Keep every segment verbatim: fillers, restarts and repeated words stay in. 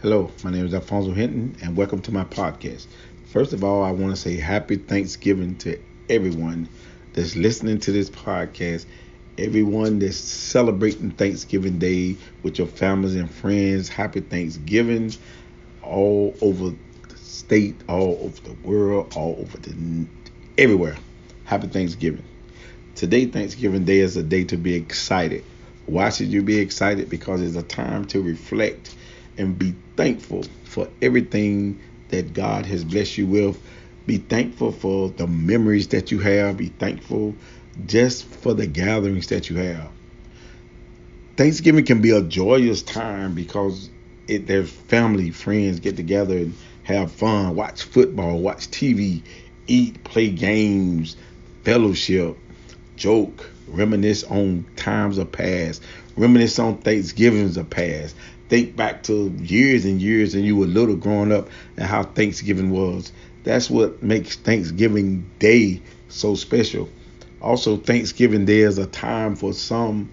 Hello, my name is Alfonso Hinton, and welcome to my podcast. First of all, I want to say happy Thanksgiving to everyone that's listening to this podcast, everyone that's celebrating Thanksgiving Day with your families and friends. Happy Thanksgiving all over the state, all over the world, all over the everywhere. Happy Thanksgiving. Today, Thanksgiving Day is a day to be excited. Why should you be excited? Because it's a time to reflect and be thankful for everything that God has blessed you with. Be thankful for the memories that you have. Be thankful just for the gatherings that you have. Thanksgiving can be a joyous time because it, there's family, friends get together and have fun, watch football, watch T V, eat, play games, fellowship, joke, reminisce on times of past, reminisce on Thanksgivings of past. Think back to years and years and you were little growing up and how Thanksgiving was. That's what makes Thanksgiving Day so special. Also, Thanksgiving Day is a time for some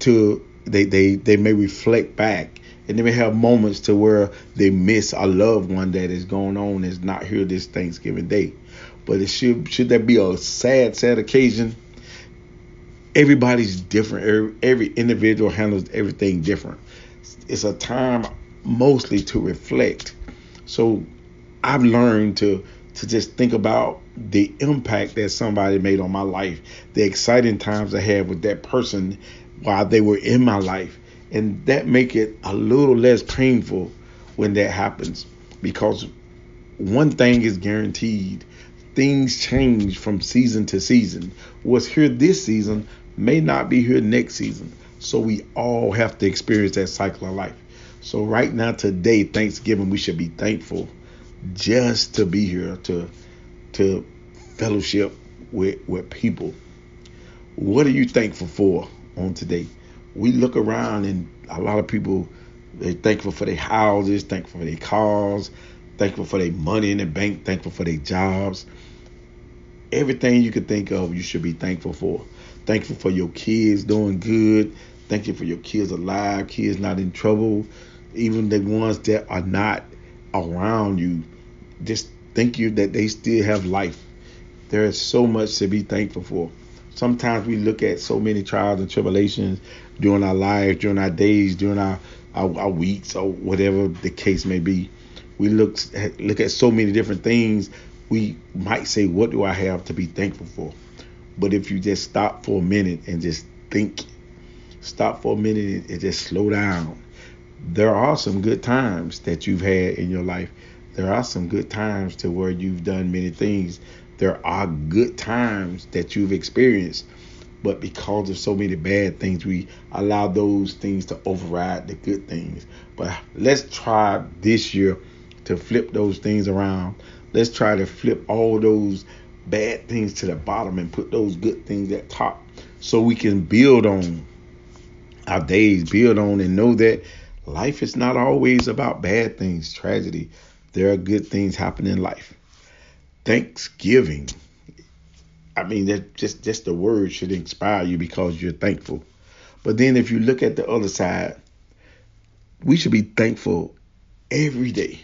to, they, they, they may reflect back, and they may have moments to where they miss a loved one that is going on, is not here this Thanksgiving Day. But it should, should that be a sad, sad occasion? Everybody's different. Every, every individual handles everything different. It's a time mostly to reflect. So I've learned to to just think about the impact that somebody made on my life, the exciting times I had with that person while they were in my life. And that make it a little less painful when that happens, because one thing is guaranteed. Things change from season to season. What's here this season may not be here next season. So we all have to experience that cycle of life. So right now, today, Thanksgiving, we should be thankful just to be here, to to fellowship with, with people. What are you thankful for on today? We look around and a lot of people, they're thankful for their houses, thankful for their cars, thankful for their money in the bank, thankful for their jobs. Everything you could think of, you should be thankful for. Thankful for your kids doing good. Thankful for your kids alive, kids not in trouble. Even the ones that are not around you, just thank you that they still have life. There is so much to be thankful for. Sometimes we look at so many trials and tribulations during our lives, during our days, during our, our, our weeks, or whatever the case may be. We look at, look at so many different things. We might say, what do I have to be thankful for? But if you just stop for a minute and just think, stop for a minute and just slow down. There are some good times that you've had in your life. There are some good times to where you've done many things. There are good times that you've experienced. But because of so many bad things, we allow those things to override the good things. But let's try this year to flip those things around. Let's try to flip all those bad things to the bottom and put those good things at top, so we can build on our days, build on and know that life is not always about bad things, tragedy. There are good things happening in life. Thanksgiving. I mean, that just, just the word should inspire you because you're thankful. But then if you look at the other side, we should be thankful every day.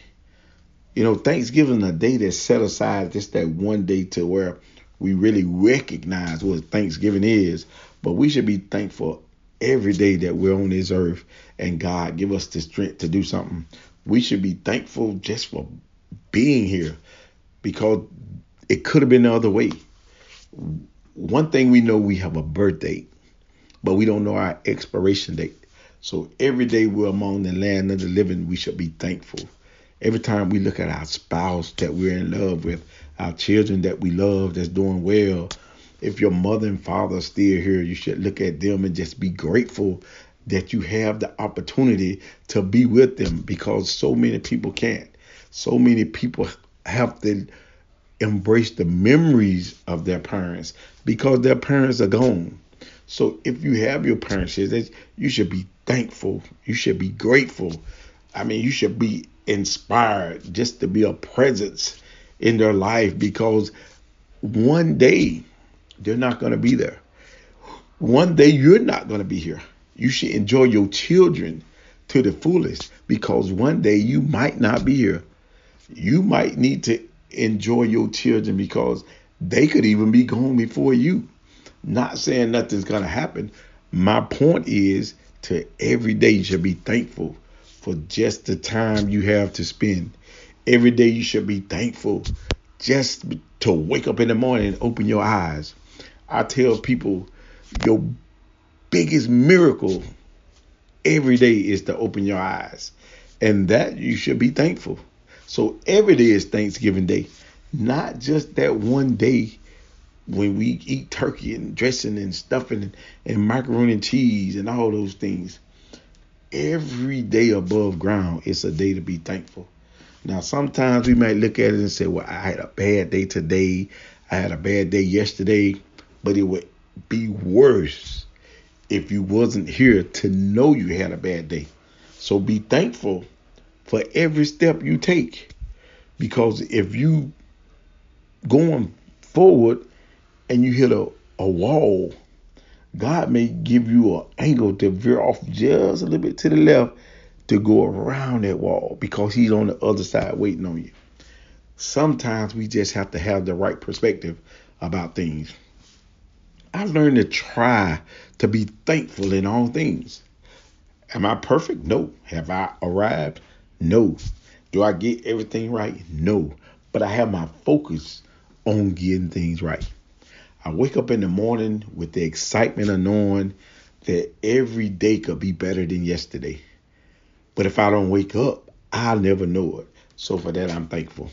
You know, Thanksgiving, a day that's set aside, just that one day to where we really recognize what Thanksgiving is. But we should be thankful every day that we're on this earth and God give us the strength to do something. We should be thankful just for being here, because it could have been the other way. One thing we know, we have a birth date, but we don't know our expiration date. So every day we're among the land of the living, we should be thankful. Every time we look at our spouse that we're in love with, our children that we love that's doing well, if your mother and father are still here, you should look at them and just be grateful that you have the opportunity to be with them, because so many people can't. So many people have to embrace the memories of their parents because their parents are gone. So if you have your parents, you should be thankful. You should be grateful. I mean, you should be inspired just to be a presence in their life, because one day they're not going to be there. One day you're not going to be here. You should enjoy your children to the foolish, because one day you might not be here. You might need to enjoy your children because they could even be gone before you. Not saying nothing's going to happen. My point is to every day you should be thankful for just the time you have to spend. Every day you should be thankful just to wake up in the morning and open your eyes. I tell people your biggest miracle every day is to open your eyes, and that you should be thankful. So every day is Thanksgiving Day, not just that one day when we eat turkey and dressing and stuffing and, and macaroni and cheese and all those things. Every day above ground is a day to be thankful. Now, sometimes we might look at it and say, well, I had a bad day today. I had a bad day yesterday. But it would be worse if you wasn't here to know you had a bad day. So be thankful for every step you take, because if you going forward and you hit a, a wall, God may give you an angle to veer off just a little bit to the left to go around that wall, because he's on the other side waiting on you. Sometimes we just have to have the right perspective about things. I learned to try to be thankful in all things. Am I perfect? No. Have I arrived? No. Do I get everything right? No. But I have my focus on getting things right. I wake up in the morning with the excitement of knowing that every day could be better than yesterday. But if I don't wake up, I'll never know it. So for that, I'm thankful.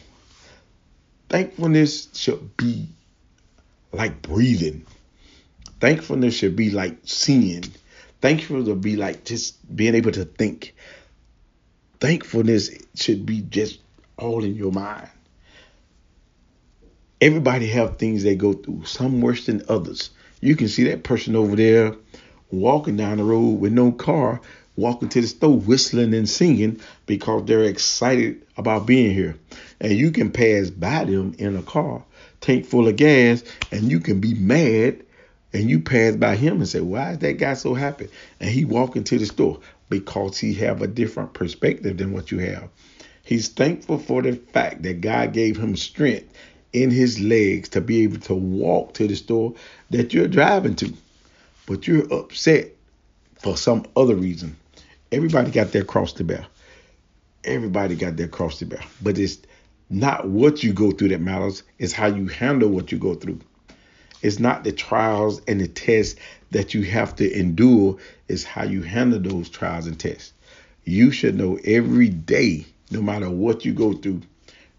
Thankfulness should be like breathing. Thankfulness should be like seeing. Thankfulness should be like just being able to think. Thankfulness should be just all in your mind. Everybody have things they go through, some worse than others. You can see that person over there walking down the road with no car, walking to the store, whistling and singing because they're excited about being here. And you can pass by them in a car, tank full of gas, and you can be mad. And you pass by him and say, why is that guy so happy? And he walk into the store because he have a different perspective than what you have. He's thankful for the fact that God gave him strength in his legs to be able to walk to the store that you're driving to. But you're upset for some other reason. Everybody got their cross to bear. Everybody got their cross to bear. But it's not what you go through that matters. It's how you handle what you go through. It's not the trials and the tests that you have to endure. It's how you handle those trials and tests. You should know every day, no matter what you go through,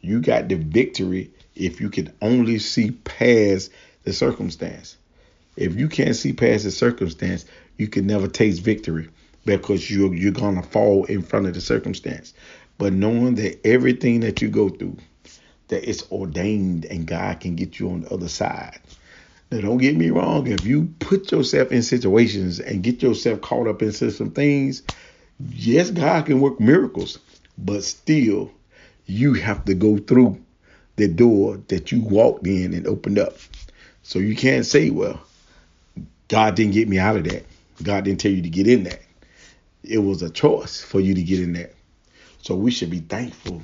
you got the victory if you can only see past the circumstance. If you can't see past the circumstance, you can never taste victory, because you're, you're going to fall in front of the circumstance. But knowing that everything that you go through, that it's ordained and God can get you on the other side. Now, don't get me wrong. If you put yourself in situations and get yourself caught up in some things, yes, God can work miracles. But still, you have to go through the door that you walked in and opened up. So you can't say, well, God didn't get me out of that. God didn't tell you to get in that. It was a choice for you to get in that. So we should be thankful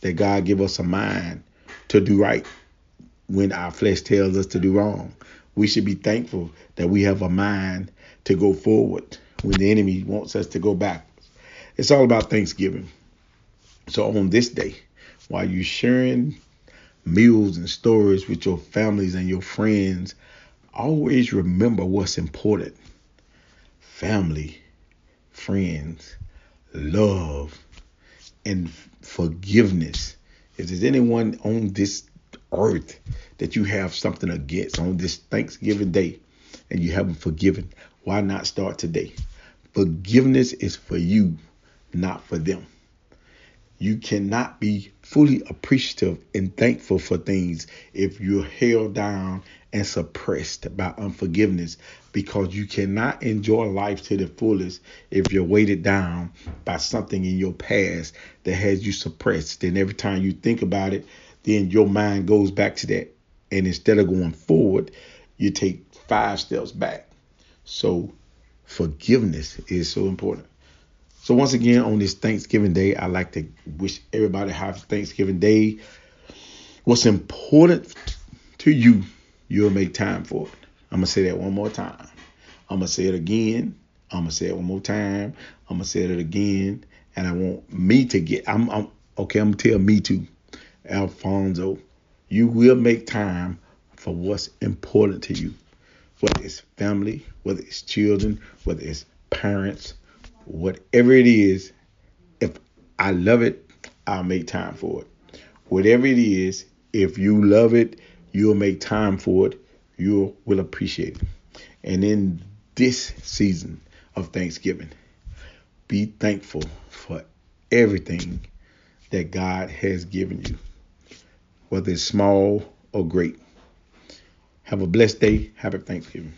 that God give us a mind to do right when our flesh tells us to do wrong. We should be thankful that we have a mind to go forward when the enemy wants us to go backwards. It's all about Thanksgiving. So on this day, while you're sharing meals and stories with your families and your friends, always remember what's important. Family, friends, love, and forgiveness. If there's anyone on this earth that you have something against on this Thanksgiving Day and you haven't forgiven, why not start today? Forgiveness is for you, not for them. You cannot be fully appreciative and thankful for things if you're held down and suppressed by unforgiveness, because you cannot enjoy life to the fullest if you're weighted down by something in your past that has you suppressed. And every time you think about it, then your mind goes back to that. And instead of going forward, you take five steps back. So forgiveness is so important. So once again, on this Thanksgiving Day, I like to wish everybody happy Thanksgiving Day. What's important to you, you'll make time for it. I'm going to say that one more time. I'm going to say it again. I'm going to say it one more time. I'm going to say it again. And I want me to get, I'm, I'm okay, I'm going to tell me to, Alfonso, you will make time for what's important to you. Whether it's family, whether it's children, whether it's parents, whatever it is, if I love it, I'll make time for it. Whatever it is, if you love it, you'll make time for it. You will appreciate it. And in this season of Thanksgiving, be thankful for everything that God has given you, whether it's small or great. Have a blessed day. Happy Thanksgiving.